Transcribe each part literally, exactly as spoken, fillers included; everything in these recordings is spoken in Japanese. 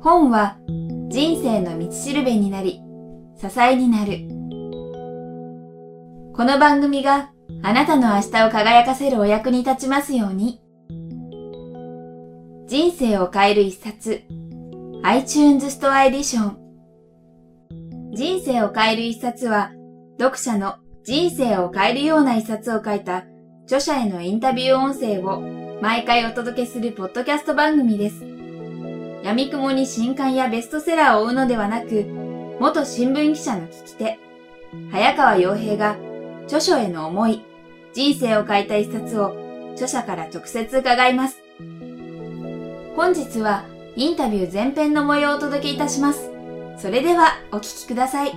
本は人生の道しるべになり、支えになる。この番組があなたの明日を輝かせるお役に立ちますように。人生を変える一冊 iTunes ストアエディション。人生を変える一冊は、読者の人生を変えるような一冊を書いた著者へのインタビュー音声を毎回お届けするポッドキャスト番組です。闇雲に新刊やベストセラーを追うのではなく、元新聞記者の聞き手、早川洋平が著書への思い、人生を変えた一冊を著者から直接伺います。本日はインタビュー前編の模様をお届けいたします。それではお聞きください。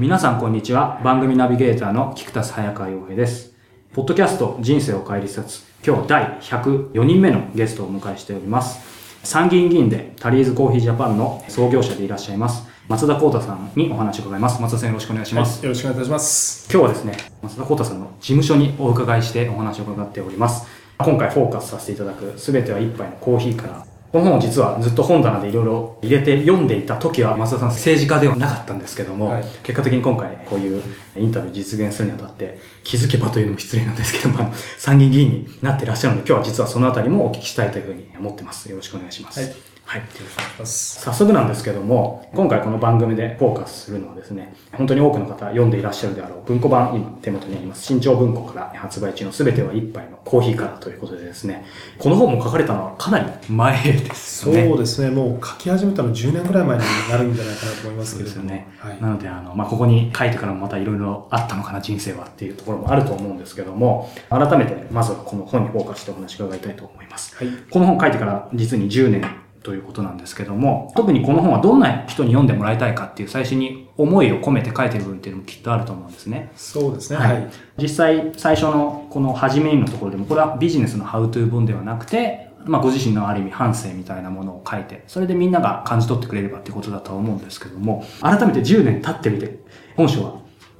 皆さんこんにちは。番組ナビゲーターの菊田早川洋平です。ポッドキャスト人生を変える一冊、今日はだいひゃくよにんめのゲストをお迎えしております。参議院議員でタリーズコーヒージャパンの創業者でいらっしゃいます松田浩太さんにお話を伺います。松田さんよろしくお願いします。はい、よろしくお願いいたします。今日はですね、松田浩太さんの事務所にお伺いしてお話を伺っております。今回フォーカスさせていただくすべては一杯のコーヒーから、この本を実はずっと本棚でいろいろ入れて読んでいた時は松田さん政治家ではなかったんですけども、はい、結果的に今回こういうインタビュー実現するにあたって気づけばというのも失礼なんですけども、参議院議員になっていらっしゃるので、今日は実はそのあたりもお聞きしたいというふうに思ってます。よろしくお願いします。はい、はい、よろしくお願いします。早速なんですけども、今回この番組でフォーカスするのはですね、本当に多くの方読んでいらっしゃるであろう文庫版、今手元にあります新潮文庫から発売中のすべては一杯のコーヒーからということでですね、この本も書かれたのはかなり前ですね。そうですね、もう書き始めたのじゅうねんぐらい前になるんじゃないかなと思いますけれどもそうですね、はい、なのであの、まあ、ここに書いてからもまたいろいろあったのかな人生はっていうところもあると思うんですけども、改めてまずはこの本にフォーカスしてお話を伺いたいと思います。はい、この本書いてから実にじゅうねんということなんですけども、特にこの本はどんな人に読んでもらいたいかっていう最初に思いを込めて書いてる部分っていうのもきっとあると思うんですね。そうですね、はいはい、実際最初のこの始めのところでも、これはビジネスのハウトゥー本ではなくて、まあ、ご自身のある意味反省みたいなものを書いて、それでみんなが感じ取ってくれればっていうことだとは思うんですけども、改めてじゅうねん経ってみて本書は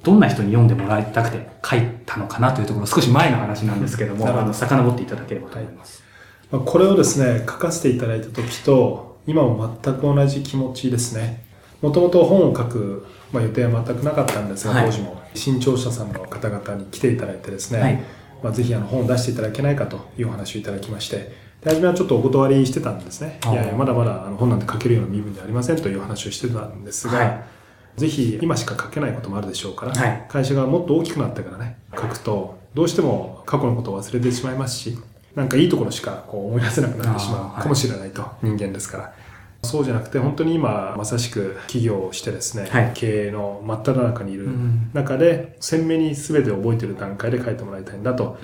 どんな人に読んでもらいたくて書いたのかなというところ、少し前の話なんですけども、あの遡っていただければと思います。はい、これをですね書かせていただいた時と今も全く同じ気持ちですね。もともと本を書く、まあ、予定は全くなかったんですが、はい、当時も新潮社さんの方々に来ていただいてですね、はい、まあ、ぜひあの本を出していただけないかというお話をいただきまして、で初めはちょっとお断りしてたんですね。いやいやまだまだあの本なんて書けるような身分じゃありませんという話をしてたんですが、はい、ぜひ今しか書けないこともあるでしょうから、はい、会社がもっと大きくなってからね書くとどうしても過去のことを忘れてしまいますし、なんかいいところしかこう思い出せなくなってしまうかもしれないと、はい、人間ですから。そうじゃなくて本当に今まさしく起業をしてですね、はい、経営の真っ只中にいる中で鮮明に全て覚えている段階で書いてもらいたいんだと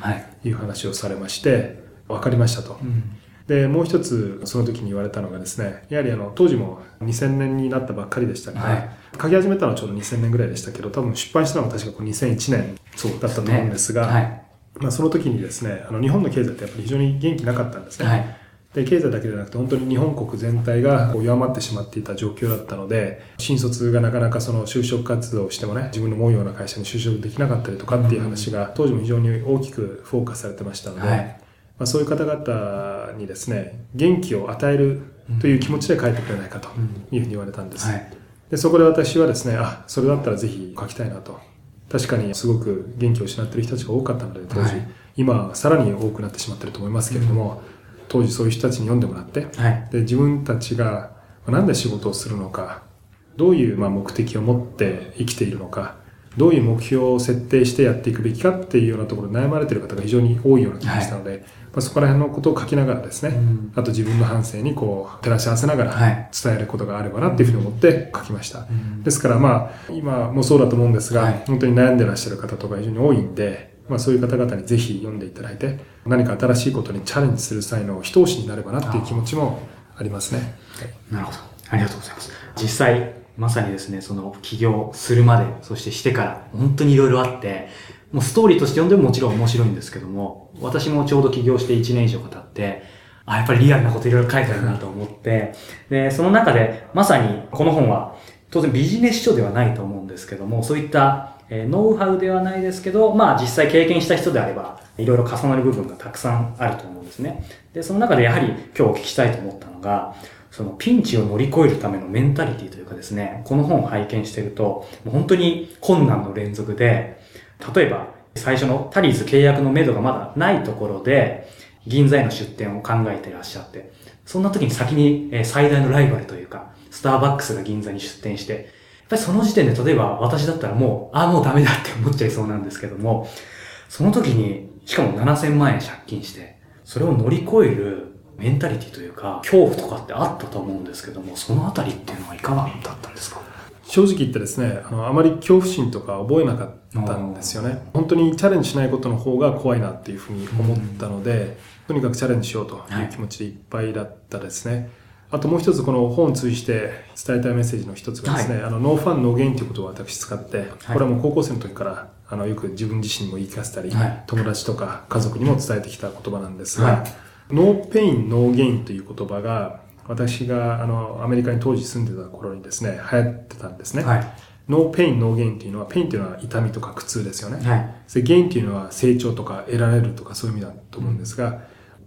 いう話をされまして、分かりましたと、うん、でもう一つその時に言われたのがですね、やはりあの当時もにせんねんになったばっかりでしたから、はい、書き始めたのはちょうどにせんねんぐらいでしたけど、多分出版したのは確かこうにせんいちねんだったと思うんですが、そうですね、はい、まあ、その時にですねあの日本の経済ってやっぱり非常に元気なかったんですね、はい、で経済だけでなくて本当に日本国全体がこう弱まってしまっていた状況だったので、新卒がなかなかその就職活動をしてもね自分の思うような会社に就職できなかったりとかっていう話が当時も非常に大きくフォーカスされてましたので、はい、まあ、そういう方々にですね元気を与えるという気持ちで書いてくれないかというふうに言われたんです。うんうん、はい、でそこで私はですね、あ、それだったらぜひ書きたいなと。確かにすごく元気を失っている人たちが多かったので当時、はい、今さらに多くなってしまっていると思いますけれども、うん、当時そういう人たちに読んでもらって、はい、で自分たちが何で仕事をするのか、どういうまあ目的を持って生きているのか、どういう目標を設定してやっていくべきかっていうようなところで悩まれている方が非常に多いような気がしたので、はい、まあ、そこら辺のことを書きながらですね、うん、あと自分の反省にこう照らし合わせながら伝えることがあればなっていうふうに思って書きました。うん、ですからまあ今もそうだと思うんですが、はい、本当に悩んでらっしゃる方とか非常に多いんで、まあ、そういう方々にぜひ読んでいただいて何か新しいことにチャレンジする際の一押しになればなっていう気持ちもありますね。はい、なるほど、ありがとうございます。実際まさにですね、その起業するまで、そしてしてから、本当にいろいろあって、もうストーリーとして読んでももちろん面白いんですけども、私もちょうど起業していちねん以上が経って、あ、やっぱりリアルなこといろいろ書いてあるなと思って、で、その中で、まさにこの本は、当然ビジネス書ではないと思うんですけども、そういったえー、ノウハウではないですけど、まあ実際経験した人であれば、いろいろ重なる部分がたくさんあると思うんですね。で、その中でやはり今日お聞きしたいと思ったのが、そのピンチを乗り越えるためのメンタリティというかですね、この本を拝見していると、もう本当に困難の連続で、例えば最初のタリーズ契約のめどがまだないところで、銀座への出店を考えていらっしゃって、そんな時に先に最大のライバルというか、スターバックスが銀座に出店して、やっぱりその時点で例えば私だったらもう、ああもうダメだって思っちゃいそうなんですけども、その時に、しかもななせんまんえん借金して、それを乗り越えるメンタリティというか、恐怖とかってあったと思うんですけども、そのあたりっていうのはいかがだったんですか？正直言ってですね、あの、あまり恐怖心とか覚えなかったんですよね。本当にチャレンジしないことの方が怖いなっていうふうに思ったので、うん、とにかくチャレンジしようという気持ちでいっぱいだったですね。はい、あともう一つ、この本を通じて伝えたいメッセージの一つがですね、はい、あの、ノーファンノーゲインということを私使って、はい、これはもう高校生の時から、あの、よく自分自身にも言い聞かせたり、はい、友達とか家族にも伝えてきた言葉なんですが、はい、ノーペインノーゲインという言葉が、私があのアメリカに当時住んでた頃にですね、流行ってたんですね。はい、ノーペインノーゲインというのは、ペインというのは痛みとか苦痛ですよね。はい、でゲインというのは成長とか得られるとかそういう意味だと思うんですが、うん、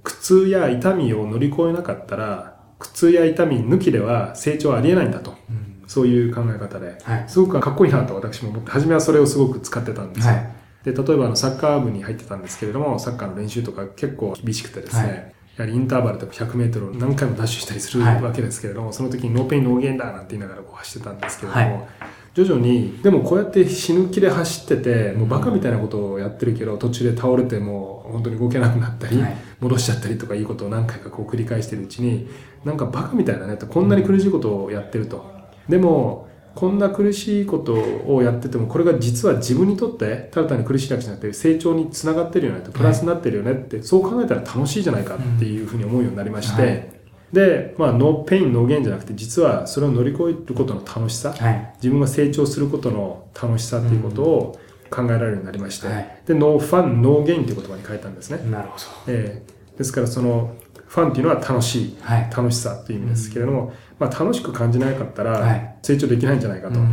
苦痛や痛みを乗り越えなかったら、苦痛や痛み抜きでは成長はありえないんだと、うん、そういう考え方で、はい、すごくかっこいいなと私も思って、初めはそれをすごく使ってたんですよ。はい、で例えばあのサッカー部に入ってたんですけれども、サッカーの練習とか結構厳しくてですね、はい、やはりインターバルとかひゃくメートルを何回もダッシュしたりするわけですけれども、はい、その時にノーペインノーゲインだなんて言いながらこう走ってたんですけれども、はい、徐々に、でもこうやって死ぬ気で走ってて、もうバカみたいなことをやってるけど、途中で倒れてもう本当に動けなくなったり、はい、戻しちゃったりとかいうことを何回かこう繰り返してるうちに、なんかバカみたいだねと、こんなに苦しいことをやってると。でも、こんな苦しいことをやってても、これが実は自分にとって、ただ単に苦しいだけじゃなくて、成長につながってるよねと、プラスになってるよねって、そう考えたら楽しいじゃないかっていうふうに思うようになりまして、はい、で、まあ、ノーペイン、ノーゲインじゃなくて、実はそれを乗り越えることの楽しさ、はい、自分が成長することの楽しさっていうことを考えられるようになりまして、はい、で、ノーファン、ノーゲインという言葉に変えたんですね。なるほど。えー、ですから、その、ファンというのは楽しい、はい、楽しさという意味ですけれども、うん、まあ、楽しく感じなかったら成長できないんじゃないかと、はい、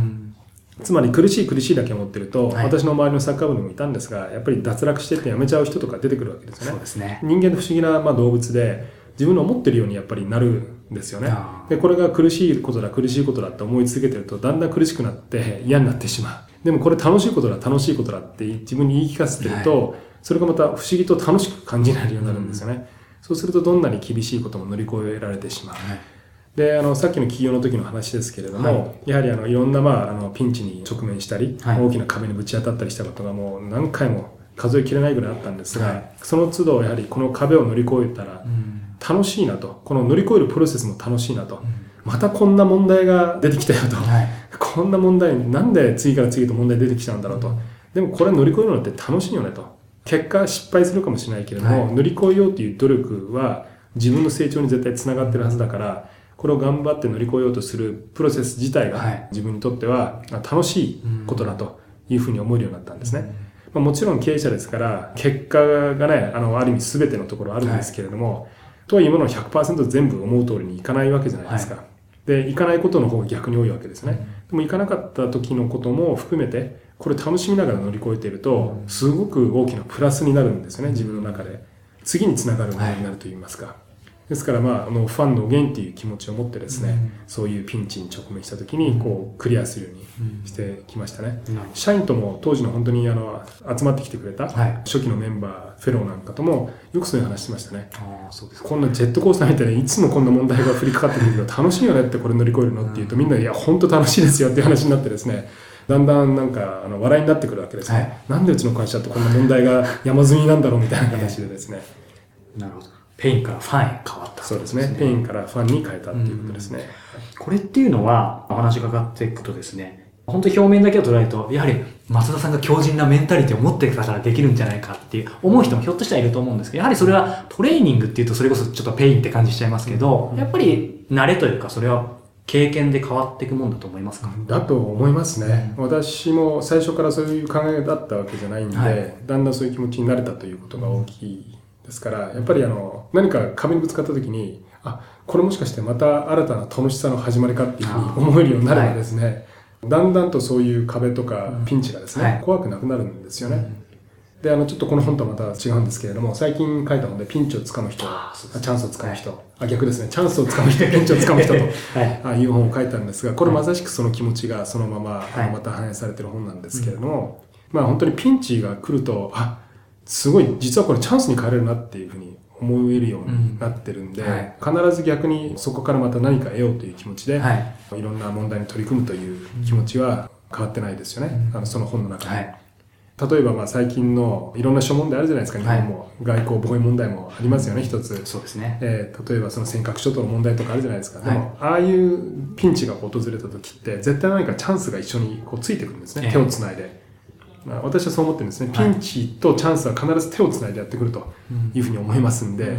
つまり苦しい苦しいだけ思ってると、はい、私の周りのサッカー部にもいたんですが、やっぱり脱落してってやめちゃう人とか出てくるわけですよね。そうですね。人間って不思議な、まあ、動物で自分の思ってるようにやっぱりなるんですよね。でこれが苦しいことだ苦しいことだって思い続けてると、だんだん苦しくなって嫌になってしまう。でもこれ楽しいことだ楽しいことだって自分に言い聞かせてると、はい、それがまた不思議と楽しく感じられるようになるんですよね。うん、そうするとどんなに厳しいことも乗り越えられてしまう。はい、で、あの、さっきの起業の時の話ですけれども、はい、やはりあの、いろんな、まあ、あの、ピンチに直面したり、はい、大きな壁にぶち当たったりしたことがもう何回も数えきれないぐらいあったんですが、はい、その都度やはりこの壁を乗り越えたら楽しいなと、うん、この乗り越えるプロセスも楽しいなと、うん、またこんな問題が出てきたよと、はい、こんな問題、なんで次から次へと問題出てきちゃうんだろうと、うん、でもこれ乗り越えるのって楽しいよねと。結果失敗するかもしれないけれども、はい、乗り越えようという努力は自分の成長に絶対つながってるはずだから、これを頑張って乗り越えようとするプロセス自体が自分にとっては楽しいことだというふうに思えるようになったんですね。うん、まあ、もちろん経営者ですから、結果がね、あの、ある意味全てのところあるんですけれども、はい、とはいえ今の ひゃくパーセント 全部思う通りにいかないわけじゃないですか。はい、で、いかないことの方が逆に多いわけですね。うん、でもいかなかった時のことも含めて、これ楽しみながら乗り越えていると、すごく大きなプラスになるんですよね、自分の中で。次につながるものになるといいますか。はい、ですから、まあ、あの、ファンのゲインっていう気持ちを持ってですね、うん、そういうピンチに直面した時に、こう、クリアするようにしてきましたね。うんうん、社員とも、当時の本当に、あの、集まってきてくれた、初期のメンバー、フェローなんかとも、よくそういう話してましたね。ああ、そうです。こんなジェットコースターみたいに、いつもこんな問題が降りかかってくるけど、楽しいよねってこれ乗り越えるのって言うと、みんな、いや、本当楽しいですよっていう話になってですね、だんだんなんかあの笑いになってくるわけですね。はい、なんでうちの会社ってこんな問題が山積みなんだろうみたいな形でですね。なるほど。ペインからファンへ変わった、ね。そうですね。ペインからファンに変えたっていうことですね。これっていうのはお話がかかっていくとですね、本当に表面だけを捉えると、やはり松田さんが強靭なメンタリティを持っていたからできるんじゃないかっていう思う人もひょっとしたらいると思うんですけど、やはりそれはトレーニングっていうとそれこそちょっとペインって感じしちゃいますけど、やっぱり慣れというかそれは経験で変わっていくもんだと思いますか？だと思いますね。うん、私も最初からそういう考えだったわけじゃないんで、はい、だんだんそういう気持ちになれたということが大きいですから、やっぱりあの、何か壁にぶつかった時に、あ、これもしかしてまた新たな楽しさの始まりかっていうふうに思えるようになればですね、はい、だんだんとそういう壁とかピンチがですね、うんはい、怖くなくなるんですよね、うんであのちょっとこの本とはまた違うんですけれども、最近書いたのでピンチをつかむ人、チャンスをつかむ人、はい、あ逆ですね、チャンスをつかむ人、ピンチをつかむ人という本を書いたんですが、これまさしくその気持ちがそのまま、はい、また反映されている本なんですけれども、はい、まあ本当にピンチが来ると、あすごい実はこれチャンスに変えれるなっていうふうに思えるようになってるんで、うんはい、必ず逆にそこからまた何か得ようという気持ちで、はい、いろんな問題に取り組むという気持ちは変わってないですよね、うん、あのその本の中で。はい例えばまあ最近のいろんな諸問題あるじゃないですか、日本も外交防衛問題もありますよね、一つ。そうですね。えー、例えばその尖閣諸島の問題とかあるじゃないですか。でも、ああいうピンチが訪れた時って、絶対何かチャンスが一緒にこうついてくるんですね、手をつないで。まあ、私はそう思ってるんですね、ピンチとチャンスは必ず手をつないでやってくるというふうに思いますんで、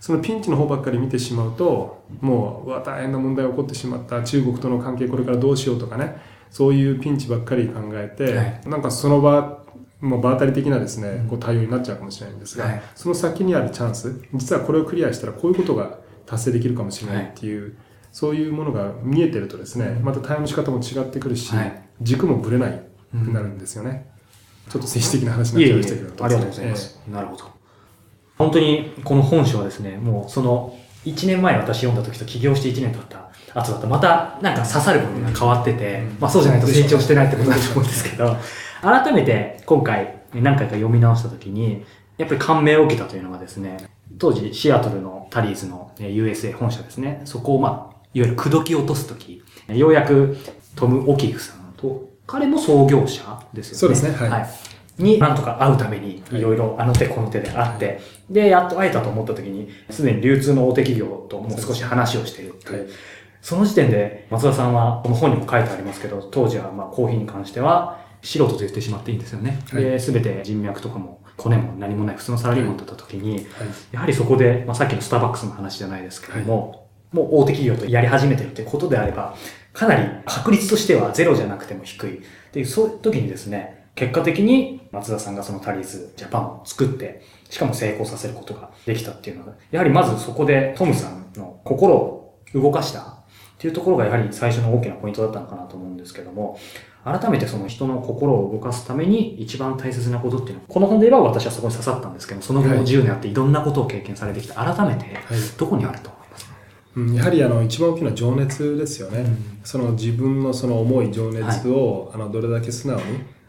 そのピンチの方ばっかり見てしまうと、もう、うわ、大変な問題が起こってしまった、中国との関係これからどうしようとかね、そういうピンチばっかり考えて、なんかその場、もう場当たり的なですね、こう対応になっちゃうかもしれないんですが、はい、その先にあるチャンス、実はこれをクリアしたらこういうことが達成できるかもしれないっていう、はい、そういうものが見えてるとですね、また対応の仕方も違ってくるし、はい、軸もぶれないくなるんですよね。うん、ちょっと政治的な話になっちゃいましたけど、いえいえありがとうございます。えー、なるほど。本当にこの本書はですね、もうそのいちねんまえに私読んだ時と起業していちねん経った後だとまたなんか刺さることが変わってて、うん、まあそうじゃないと成長してないってことだと思うんですけど。改めて今回何回か読み直したときにやっぱり感銘を受けたというのがですね、当時シアトルのタリーズの ユーエスエー 本社ですね、そこをまあいわゆる口説き落とすとき、ようやくトム・オキーフさんと、彼も創業者ですよね。そうですね。はい。はい、になんとか会うためにいろいろあの手この手で会って、はい、でやっと会えたと思ったときにすでに流通の大手企業ともう少し話をしているという、はい、その時点で松田さんはこの本にも書いてありますけど、当時はまあコーヒーに関しては素人と言ってしまっていいんですよね。はい、で、すべて人脈とかもコネも何もない普通のサラリーマンだった時に、はいはい、やはりそこで、まあ、さっきのスターバックスの話じゃないですけども、はい、もう大手企業とやり始めてるってことであれば、かなり確率としてはゼロじゃなくても低い。で、そういう時にですね、結果的に松田さんがそのタリーズジャパンを作って、しかも成功させることができたっていうのが、やはりまずそこでトムさんの心を動かしたっていうところがやはり最初の大きなポイントだったのかなと思うんですけども、改めてその人の心を動かすために一番大切なことっていうのは、この本で言えば私はそこに刺さったんですけど、その後もじゅうねんあっていろんなことを経験されてきて、改めてどこにあると思いますか？はいはい、うん、やはりあの一番大きな情熱ですよね。うん、その自分のその重い情熱を、はい、あのどれだけ素直に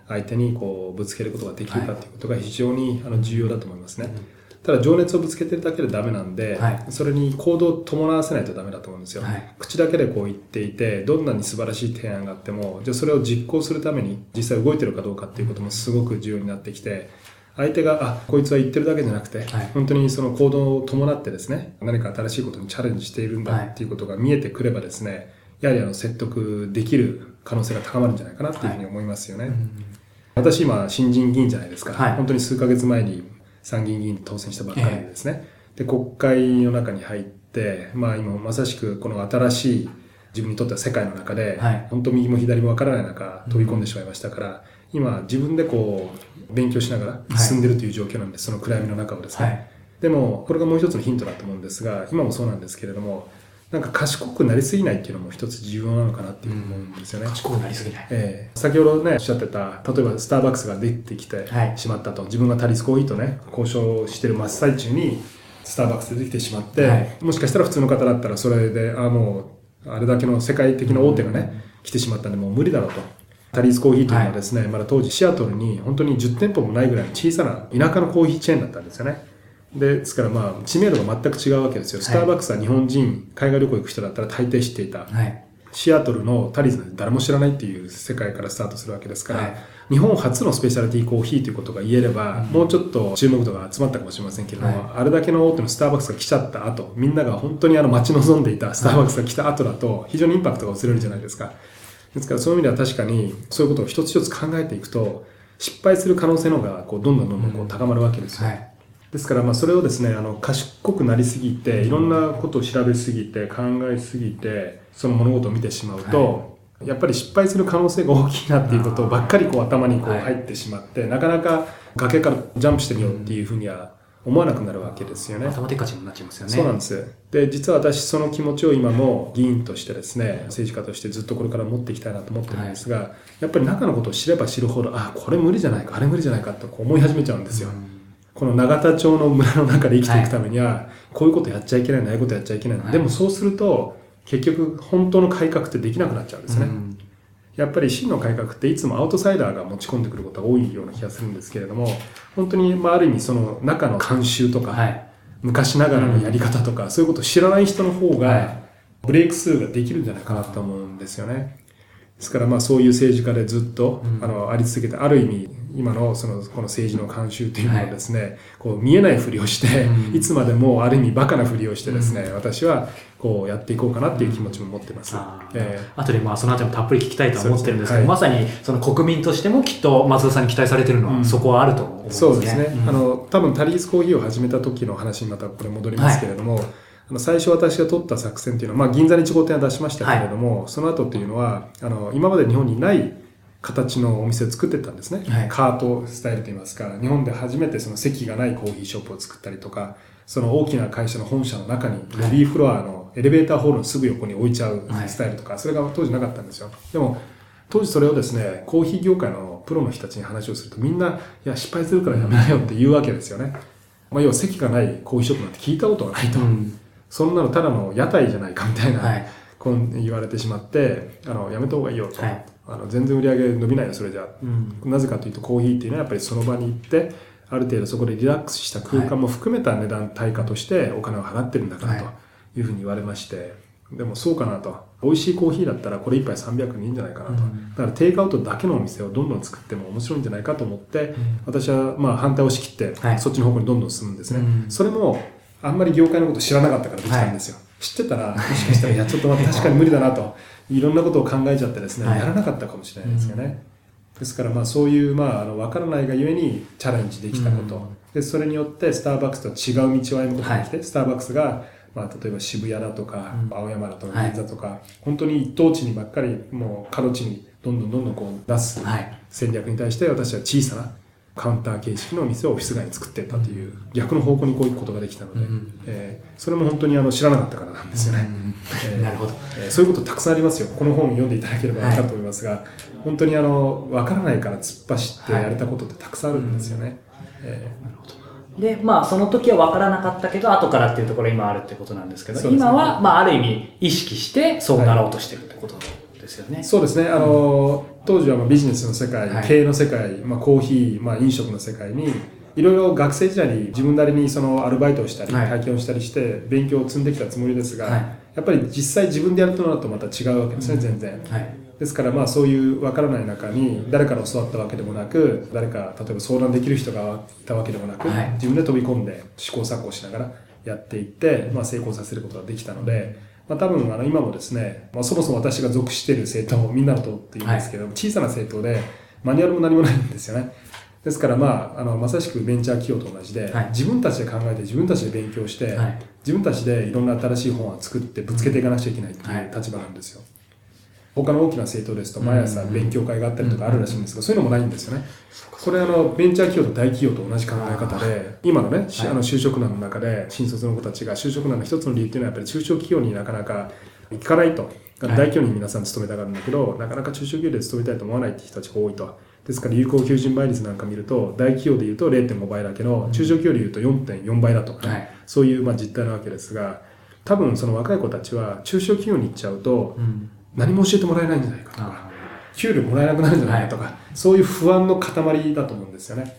相手にこうぶつけることができるかということが非常にあの重要だと思いますね。うん、ただ情熱をぶつけてるだけでダメなんで、はい、それに行動を伴わせないとダメだと思うんですよ。はい、口だけでこう言っていて、どんなに素晴らしい提案があっても、じゃあそれを実行するために実際動いてるかどうかっていうこともすごく重要になってきて、相手が、あ、こいつは言ってるだけじゃなくて、はい、本当にその行動を伴ってですね、何か新しいことにチャレンジしているんだっていうことが見えてくればですね、やはりあの説得できる可能性が高まるんじゃないかなっていうふうに思いますよね。はい、私今新人議員じゃないですか。はい、本当に数ヶ月前に参議院議員当選したばっかりでですね、ええ、で国会の中に入って、まあ、今まさしくこの新しい自分にとっては世界の中で、はい、本当右も左もわからない中飛び込んでしまいましたから、うん、今自分でこう勉強しながら進んでるという状況なんです、はい、その暗闇の中をですね、はい、でもこれがもう一つのヒントだと思うんですが、今もそうなんですけれども、なんか賢くなりすぎないっていうのも一つ重要なのかなっていうふうに思うんですよね。うん、賢くなりすぎない。えー、先ほどね、おっしゃってた、例えばスターバックスができてきてしまったと、はい、自分がタリスコーヒーとね、交渉してる真っ最中に、スターバックスでできてしまって、はい、もしかしたら普通の方だったら、それで、ああ、もう、あれだけの世界的な大手がね、うん、来てしまったんで、もう無理だろうと。タリーズコーヒーというのはですね、はい、まだ当時シアトルに本当にじゅってんぽもないぐらいの小さな田舎のコーヒーチェーンだったんですよね。で、ですからまあ、知名度が全く違うわけですよ。スターバックスは日本人、海外旅行行く人だったら大抵知っていた。はい、シアトルのタリーズなんて誰も知らないっていう世界からスタートするわけですから、はい、日本初のスペシャリティコーヒーということが言えれば、うん、もうちょっと注目度が集まったかもしれませんけれども、はい、あれだけの大手のスターバックスが来ちゃった後、みんなが本当にあの待ち望んでいたスターバックスが来た後だと、非常にインパクトが薄れるじゃないですか。ですからそういう意味では確かに、そういうことを一つ一つ考えていくと、失敗する可能性の方がこうどんどんどんどんこう高まるわけですよ。うんはい、ですからまあそれをですね、あの賢くなりすぎて、いろんなことを調べすぎて、考えすぎて、その物事を見てしまうと、やっぱり失敗する可能性が大きいなっていうことばっかりこう頭にこう入ってしまって、なかなか崖からジャンプしてみようっていうふうには思わなくなるわけですよね。頭でっかちになっちゃいますよね。そうなんです。で、実は私その気持ちを今も議員としてですね、政治家としてずっとこれから持っていきたいなと思ってるんですが、はい、やっぱり中のことを知れば知るほど、あ、これ無理じゃないか、あれ無理じゃないかと思い始めちゃうんですよ、うん、この永田町の村の中で生きていくためには、はい、こういうことやっちゃいけないな、ああいうことやっちゃいけないな、はい、でもそうすると結局本当の改革ってできなくなっちゃうんですね、うん、やっぱり真の改革っていつもアウトサイダーが持ち込んでくることが多いような気がするんですけれども、本当にまあある意味その中の慣習とか、はい、昔ながらのやり方とか、うん、そういうことを知らない人の方がブレイクスルーができるんじゃないかなと思うんですよね。ですからまあそういう政治家でずっと、うん、あのあり続けて、ある意味今のそのこの政治の慣習というのをですね、はい、こう見えないふりをして、うん、いつまでもある意味バカなふりをしてですね、うん、私はこうやっていこうかなっていう気持ちも持ってます。うん、あ、えー、後でまあそのあたりもたっぷり聞きたいとは思ってるんですけど、はい、まさにその国民としてもきっと松田さんに期待されてるのは、うん、そこはあると思うんですね。そうですね。うん、あの多分タリーズコーヒーを始めた時の話にまたこれ戻りますけれども、はい、あの最初私が取った作戦というのは、まあ、銀座にいち号店は出しましたけれども、はい、その後というのはあの今まで日本にない形のお店を作ってったんですね、はい、カートスタイルといいますか、日本で初めてその席がないコーヒーショップを作ったりとか、その大きな会社の本社の中にロビーフロアのエレベーターホールのすぐ横に置いちゃうスタイルとか、はい、それが当時なかったんですよ。でも当時それをですね、コーヒー業界のプロの人たちに話をすると、みんな、いや失敗するからやめなよって言うわけですよね。まあ、要は席がないコーヒーショップなんて聞いたことがないと、うん、そんなのただの屋台じゃないかみたいな、はい、こう言われてしまって、あのやめた方がいいよと、はい、あの全然売り上げ伸びないよそれじゃ、うん、なぜかというとコーヒーっていうのはやっぱりその場に行ってある程度そこでリラックスした空間も含めた値段対価としてお金を払ってるんだからというふうに言われまして、でもそうかなと、美味しいコーヒーだったらこれいっぱいさんびゃくえんいいんじゃないかなと、うん、だからテイクアウトだけのお店をどんどん作っても面白いんじゃないかと思って、うん、私はまあ反対を仕切ってそっちの方向にどんどん進むんですね、うん、それもあんまり業界のこと知らなかったからできたんですよ、はい、知ってたらもしかしたらいやちょっと待って確かに無理だなといろんなことを考えちゃってですね、はい、やらなかったかもしれないですよね、うん、ですからまあそういうまああの分からないがゆえにチャレンジできたこと、うん、でそれによってスターバックスと違う道を歩むことができて、はい、スターバックスがまあ例えば渋谷だとか、うん、青山だとか銀座とか、はい、本当に一等地にばっかりもう過度地にどんどんどんどんこう出す戦略に対して、私は小さなカウンター形式のお店をオフィス街に作っていったという逆の方向にこういくことができたので、うんえー、それも本当にあの知らなかったからなんですよね、うんえー、なるほど、えー、そういうことたくさんありますよ。この本を読んでいただければ分かると思いますが、はい、本当にあの分からないから突っ走ってやれたことってたくさんあるんですよね、はいえー、なるほど。でまあ、その時は分からなかったけど後からっていうところが今あるってことなんですけど、そうですね、今は、まあ、ある意味意識してそうなろうとしてるってことですよね、はい、そうですね。あの、うん、当時はビジネスの世界、はい、経営の世界、まあ、コーヒー、まあ、飲食の世界にいろいろ学生時代に自分なりにそのアルバイトをしたり体験をしたりして勉強を積んできたつもりですが、はい、やっぱり実際自分でやるとなるとまた違うわけですね、うん、全然、はい、ですからまあそういう分からない中に誰から教わったわけでもなく、誰か例えば相談できる人がいたわけでもなく、自分で飛び込んで試行錯誤しながらやっていってまあ成功させることができたので、まあ多分あの今もですね、まあそもそも私が属している政党、みんなの党って言うんですけど、小さな政党でマニュアルも何もないんですよね。ですからまああのまさしくベンチャー企業と同じで、自分たちで考えて自分たちで勉強して自分たちでいろんな新しい本を作ってぶつけていかなくちゃいけないっていう立場なんですよ。他の大きな政党ですと毎朝勉強会があったりとかあるらしいんですが、そういうのもないんですよね。これあのベンチャー企業と大企業と同じ考え方で、今のね、はい、あの就職難の中で新卒の子たちが就職難の一つの理由というのはやっぱり中小企業になかなか行かないと、大企業に皆さん勤めたがるんだけど、はい、なかなか中小企業で勤めたいと思わないって人たちが多いと。ですから有効求人倍率なんか見ると大企業でいうと れいてんご 倍だけど中小企業でいうと よんてんよん 倍だとか、はい、そういうまあ実態なわけですが、多分その若い子たちは中小企業に行っちゃうと、うん、何も教えてもらえないんじゃないかとか、給料もらえなくなるんじゃないかとか、はい、そういう不安の塊だと思うんですよね。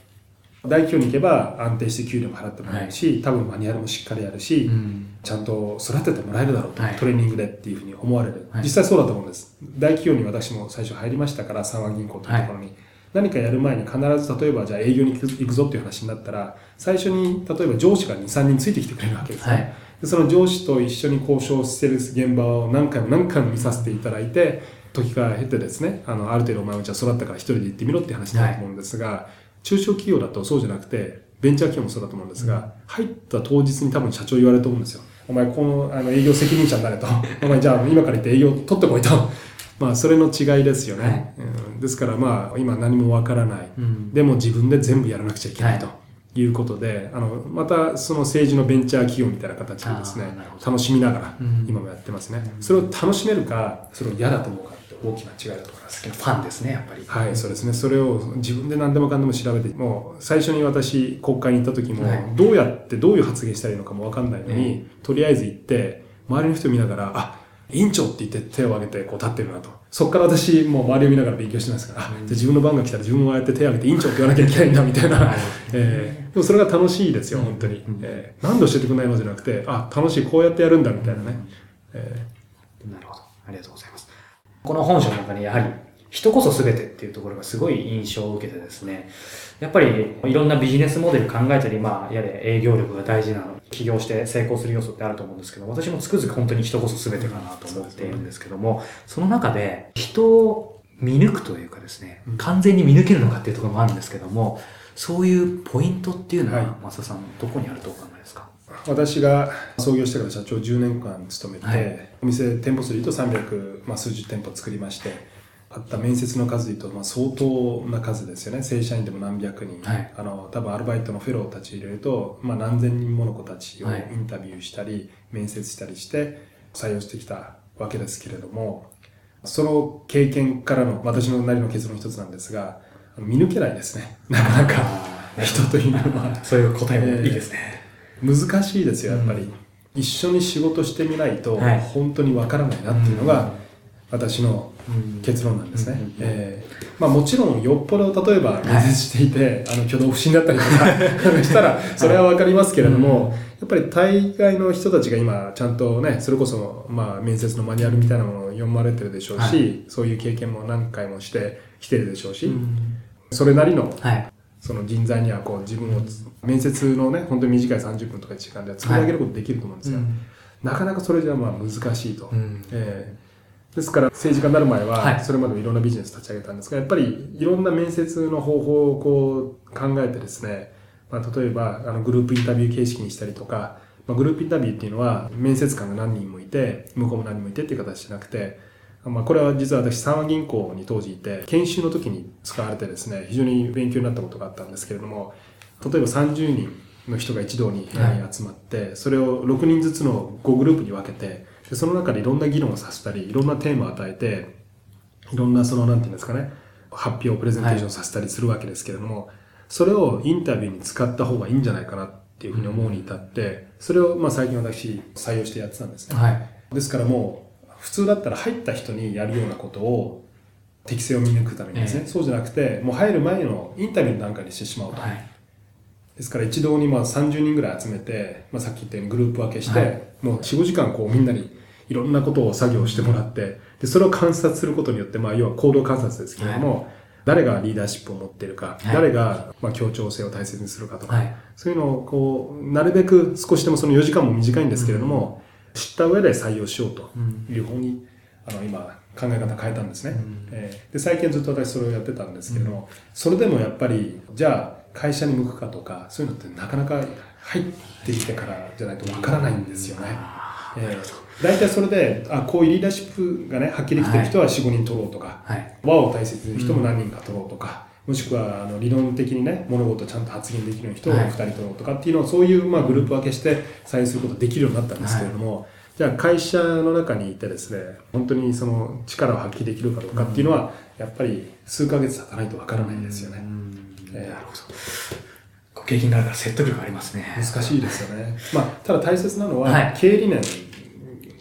大企業に行けば安定して給料も払ってもらえるし、はい、多分マニュアルもしっかりやるし、うん、ちゃんと育ててもらえるだろうと、はい、トレーニングでっていうふうに思われる、はい、実際そうだと思うんです。大企業に私も最初入りましたから、三和銀行というところに、はい、何かやる前に必ず、例えばじゃあ営業に行くぞっていう話になったら、最初に例えば上司が にさんにんついてきてくれるわけですね、はい、その上司と一緒に交渉してる現場を何回も何回も見させていただいて、時が経てですね、あのある程度お前もじゃあ育ったから一人で行ってみろって話だと思うんですが、はい、中小企業だとそうじゃなくて、ベンチャー企業もそうだと思うんですが、入った当日に多分社長言われると思うんですよ。お前この、あの営業責任者になれとお前じゃあ今から行って営業取ってこいとまあそれの違いですよね、はい、うん、ですからまあ今何もわからない、うん、でも自分で全部やらなくちゃいけないと、はい、いうことで、あのまたその政治のベンチャー企業みたいな形でですね、楽しみながら今もやってますね、うん、それを楽しめるかそれを嫌だと思うかって大きな違いだと思います。ファンですねやっぱり。はい、そうですね。それを自分で何でもかんでも調べて、もう最初に私国会に行った時も、はい、どうやってどういう発言したらいいのかも分かんないのに、うん、とりあえず行って周りの人見ながら、あ、委員長って言って手を挙げてこう立ってるなと。そこから私もう周りを見ながら勉強してますから、うん、自分の番が来たら自分もああやって手を挙げて委員長って言わなきゃいけないんだみたいな、はい、えー、でもそれが楽しいですよ、うん、本当に、うん、えー、何で教えてくれないのじゃなくて、あ、楽しい、こうやってやるんだみたいなね、うん、えー、なるほど、ありがとうございます。この本書の中にやはり人こそ全てっていうところがすごい印象を受けてですね、やっぱりいろんなビジネスモデル考えたり、まあやれ営業力が大事なの、起業して成功する要素ってあると思うんですけど、私もつくづく本当に人こそ全てかなと思っているんですけども、その中で人を見抜くというかですね、完全に見抜けるのかっていうところもあるんですけども、そういうポイントっていうのは、はい、増田さんどこにあるとお考えですか？私が創業してから社長じゅうねんかん勤めて、はい、お店店舗数でいうとさんびゃく、まあ、数十店舗作りまして、あった面接の数でいうと、まあ、相当な数ですよね。正社員でも何百人、はい、あの多分アルバイトのフェローたち入れると、まあ、何千人もの子たちをインタビューしたり、はい、面接したりして採用してきたわけですけれども、その経験からの私のなりの結論一つなんですが、見抜けないですね、なかなか人というのは。そういう答えもいいですね、えー、難しいですよやっぱり、うん、一緒に仕事してみないと本当にわからないなっていうのが、はい、うん、私の結論なんですね。えー、まあもちろんよっぽど例えば面接していて、はい、あの挙動不審だったりとかしたらそれはわかりますけれども、はい、やっぱり大概の人たちが今ちゃんとね、それこそまあ面接のマニュアルみたいなものを読まれてるでしょうし、はい、そういう経験も何回もしてきてるでしょうし、うん、それなりの、はい、その人材にはこう自分を面接のね、本当に短いさんじゅっぷんとかいちじかんで作り上げることできると思うんですが、はい、うん、なかなかそれじゃまあ難しいと、うん、えー、ですから政治家になる前はそれまでもいろんなビジネス立ち上げたんですが、やっぱりいろんな面接の方法をこう考えてですね、まあ、例えばあのグループインタビュー形式にしたりとか、まあ、グループインタビューっていうのは面接官が何人もいて向こうも何人もいてっていう形じゃなくて、まあ、これは実は私三和銀行に当時いて研修の時に使われてですね、非常に勉強になったことがあったんですけれども、例えばさんじゅうにんの人が一堂に集まってそれをろくにんずつのごグループに分けて、でその中でいろんな議論をさせたり、いろんなテーマを与えて、いろんなそのなんていうんですかね、発表プレゼンテーションさせたりするわけですけれども、それをインタビューに使った方がいいんじゃないかなっていうふうに思うに至って、それをまあ最近私採用してやってたんですね。ですからもう普通だったら入った人にやるようなことを適性を見抜くためにですね、ええ、そうじゃなくてもう入る前のインタビューの段階にしてしまうと、はい、ですから一堂にまあさんじゅうにんぐらい集めて、まあ、さっき言ったようにグループ分けして、はい、もう よん,ご 時間こうみんなにいろんなことを作業してもらって、でそれを観察することによって、まあ、要は行動観察ですけれども、はい、誰がリーダーシップを持っているか、はい、誰がまあ協調性を大切にするかとか、はい、そういうのをこうなるべく少しでもそのよじかんも短いんですけれども、うん、知った上で採用しようという方に、うん、あの今考え方変えたんですね、うん、えー、で最近ずっと私それをやってたんですけども、うん、それでもやっぱりじゃあ会社に向くかとかそういうのってなかなか入ってきてからじゃないとわからないんですよね、うん、えー、だいたいそれで、あ、こういうリーダーシップがねはっきりきてる人は よん,ごにん取ろうとか、はい、和を大切に人も何人か取ろうとか、うん、もしくはあの理論的にね物事をちゃんと発言できる人をふたり取ろうとかっていうのを、そういうまあグループ分けして採用することができるようになったんですけれども、はい、じゃあ会社の中にいてですね、本当にその力を発揮できるかどうかっていうのは、うん、やっぱり数ヶ月経たないとわからないんですよね。うん、えー、なるほど。ご経験があるから説得力ありますね。難しいですよね。まあただ大切なのは、はい、経営理念、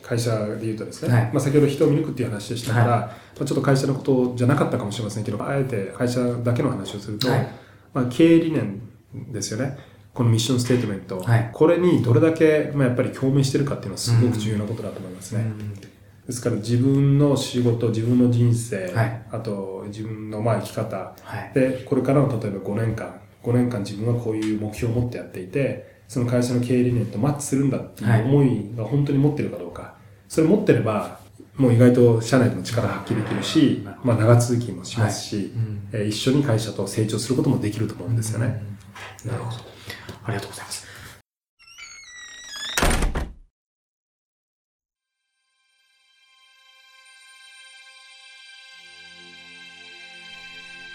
会社でいうとですね、はい、まあ、先ほど人を見抜くっていう話でしたから、はい、まあ、ちょっと会社のことじゃなかったかもしれませんけど、あえて会社だけの話をすると、はい、まあ、経営理念ですよね。このミッションステートメント、はい、これにどれだけ、まあ、やっぱり共鳴してるかっていうのはすごく重要なことだと思いますね、うん、ですから自分の仕事、自分の人生、はい、あと自分のまあ生き方、はい、でこれからの例えばごねんかんごねんかん自分はこういう目標を持ってやっていて、その会社の経営理念とマッチするんだっていう思いが本当に持ってるかどうか、はい、それ持ってればもう意外と社内でも力発揮できるし、まあ、長続きもしますし、はい、うん、えー、一緒に会社と成長することもできると思うんですよね、うん、なるほど、ありがとうございます。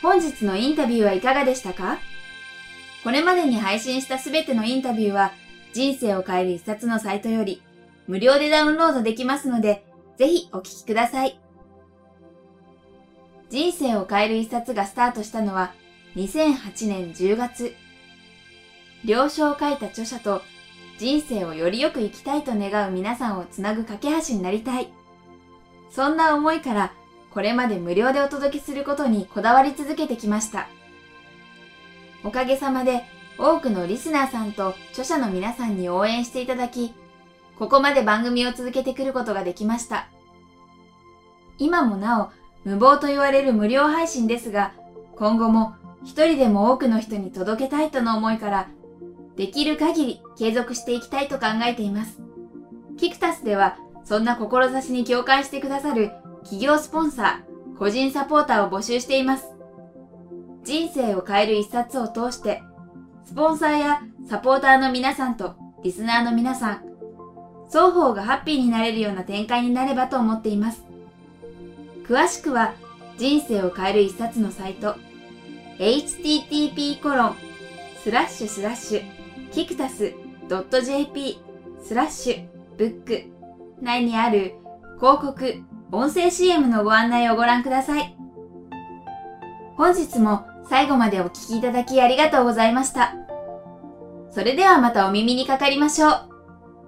本日のインタビューはいかがでしたか？これまでに配信したすべてのインタビューは、人生を変える一冊のサイトより無料でダウンロードできますので、ぜひお聞きください。人生を変える一冊がスタートしたのはにせんはちねんじゅうがつ。了承を書いた著者と人生をよりよく生きたいと願う皆さんをつなぐ架け橋になりたい。そんな思いから、これまで無料でお届けすることにこだわり続けてきました。おかげさまで多くのリスナーさんと著者の皆さんに応援していただき、ここまで番組を続けてくることができました。今もなお無謀と言われる無料配信ですが、今後も一人でも多くの人に届けたいとの思いから、できる限り継続していきたいと考えています。キクタスではそんな志に共感してくださる企業スポンサー、個人サポーターを募集しています。人生を変える一冊を通して、スポンサーやサポーターの皆さんとリスナーの皆さん、双方がハッピーになれるような展開になればと思っています。詳しくは人生を変える一冊のサイト、エイチティーティーピーコロンスラッシュスラッシュキクタスドットジェーピースラッシュブック 内にある広告・音声 シーエム のご案内をご覧ください。本日も最後までお聞きいただきありがとうございました。それではまたお耳にかかりましょう。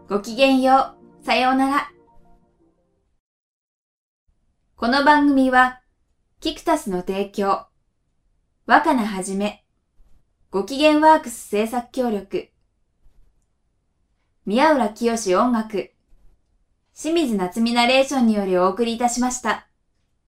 ごきげんよう。さようなら。この番組は、キクタスの提供、若菜はじめ、ごきげんワークス制作協力、宮浦清志音楽、清水夏美ナレーションによりお送りいたしました。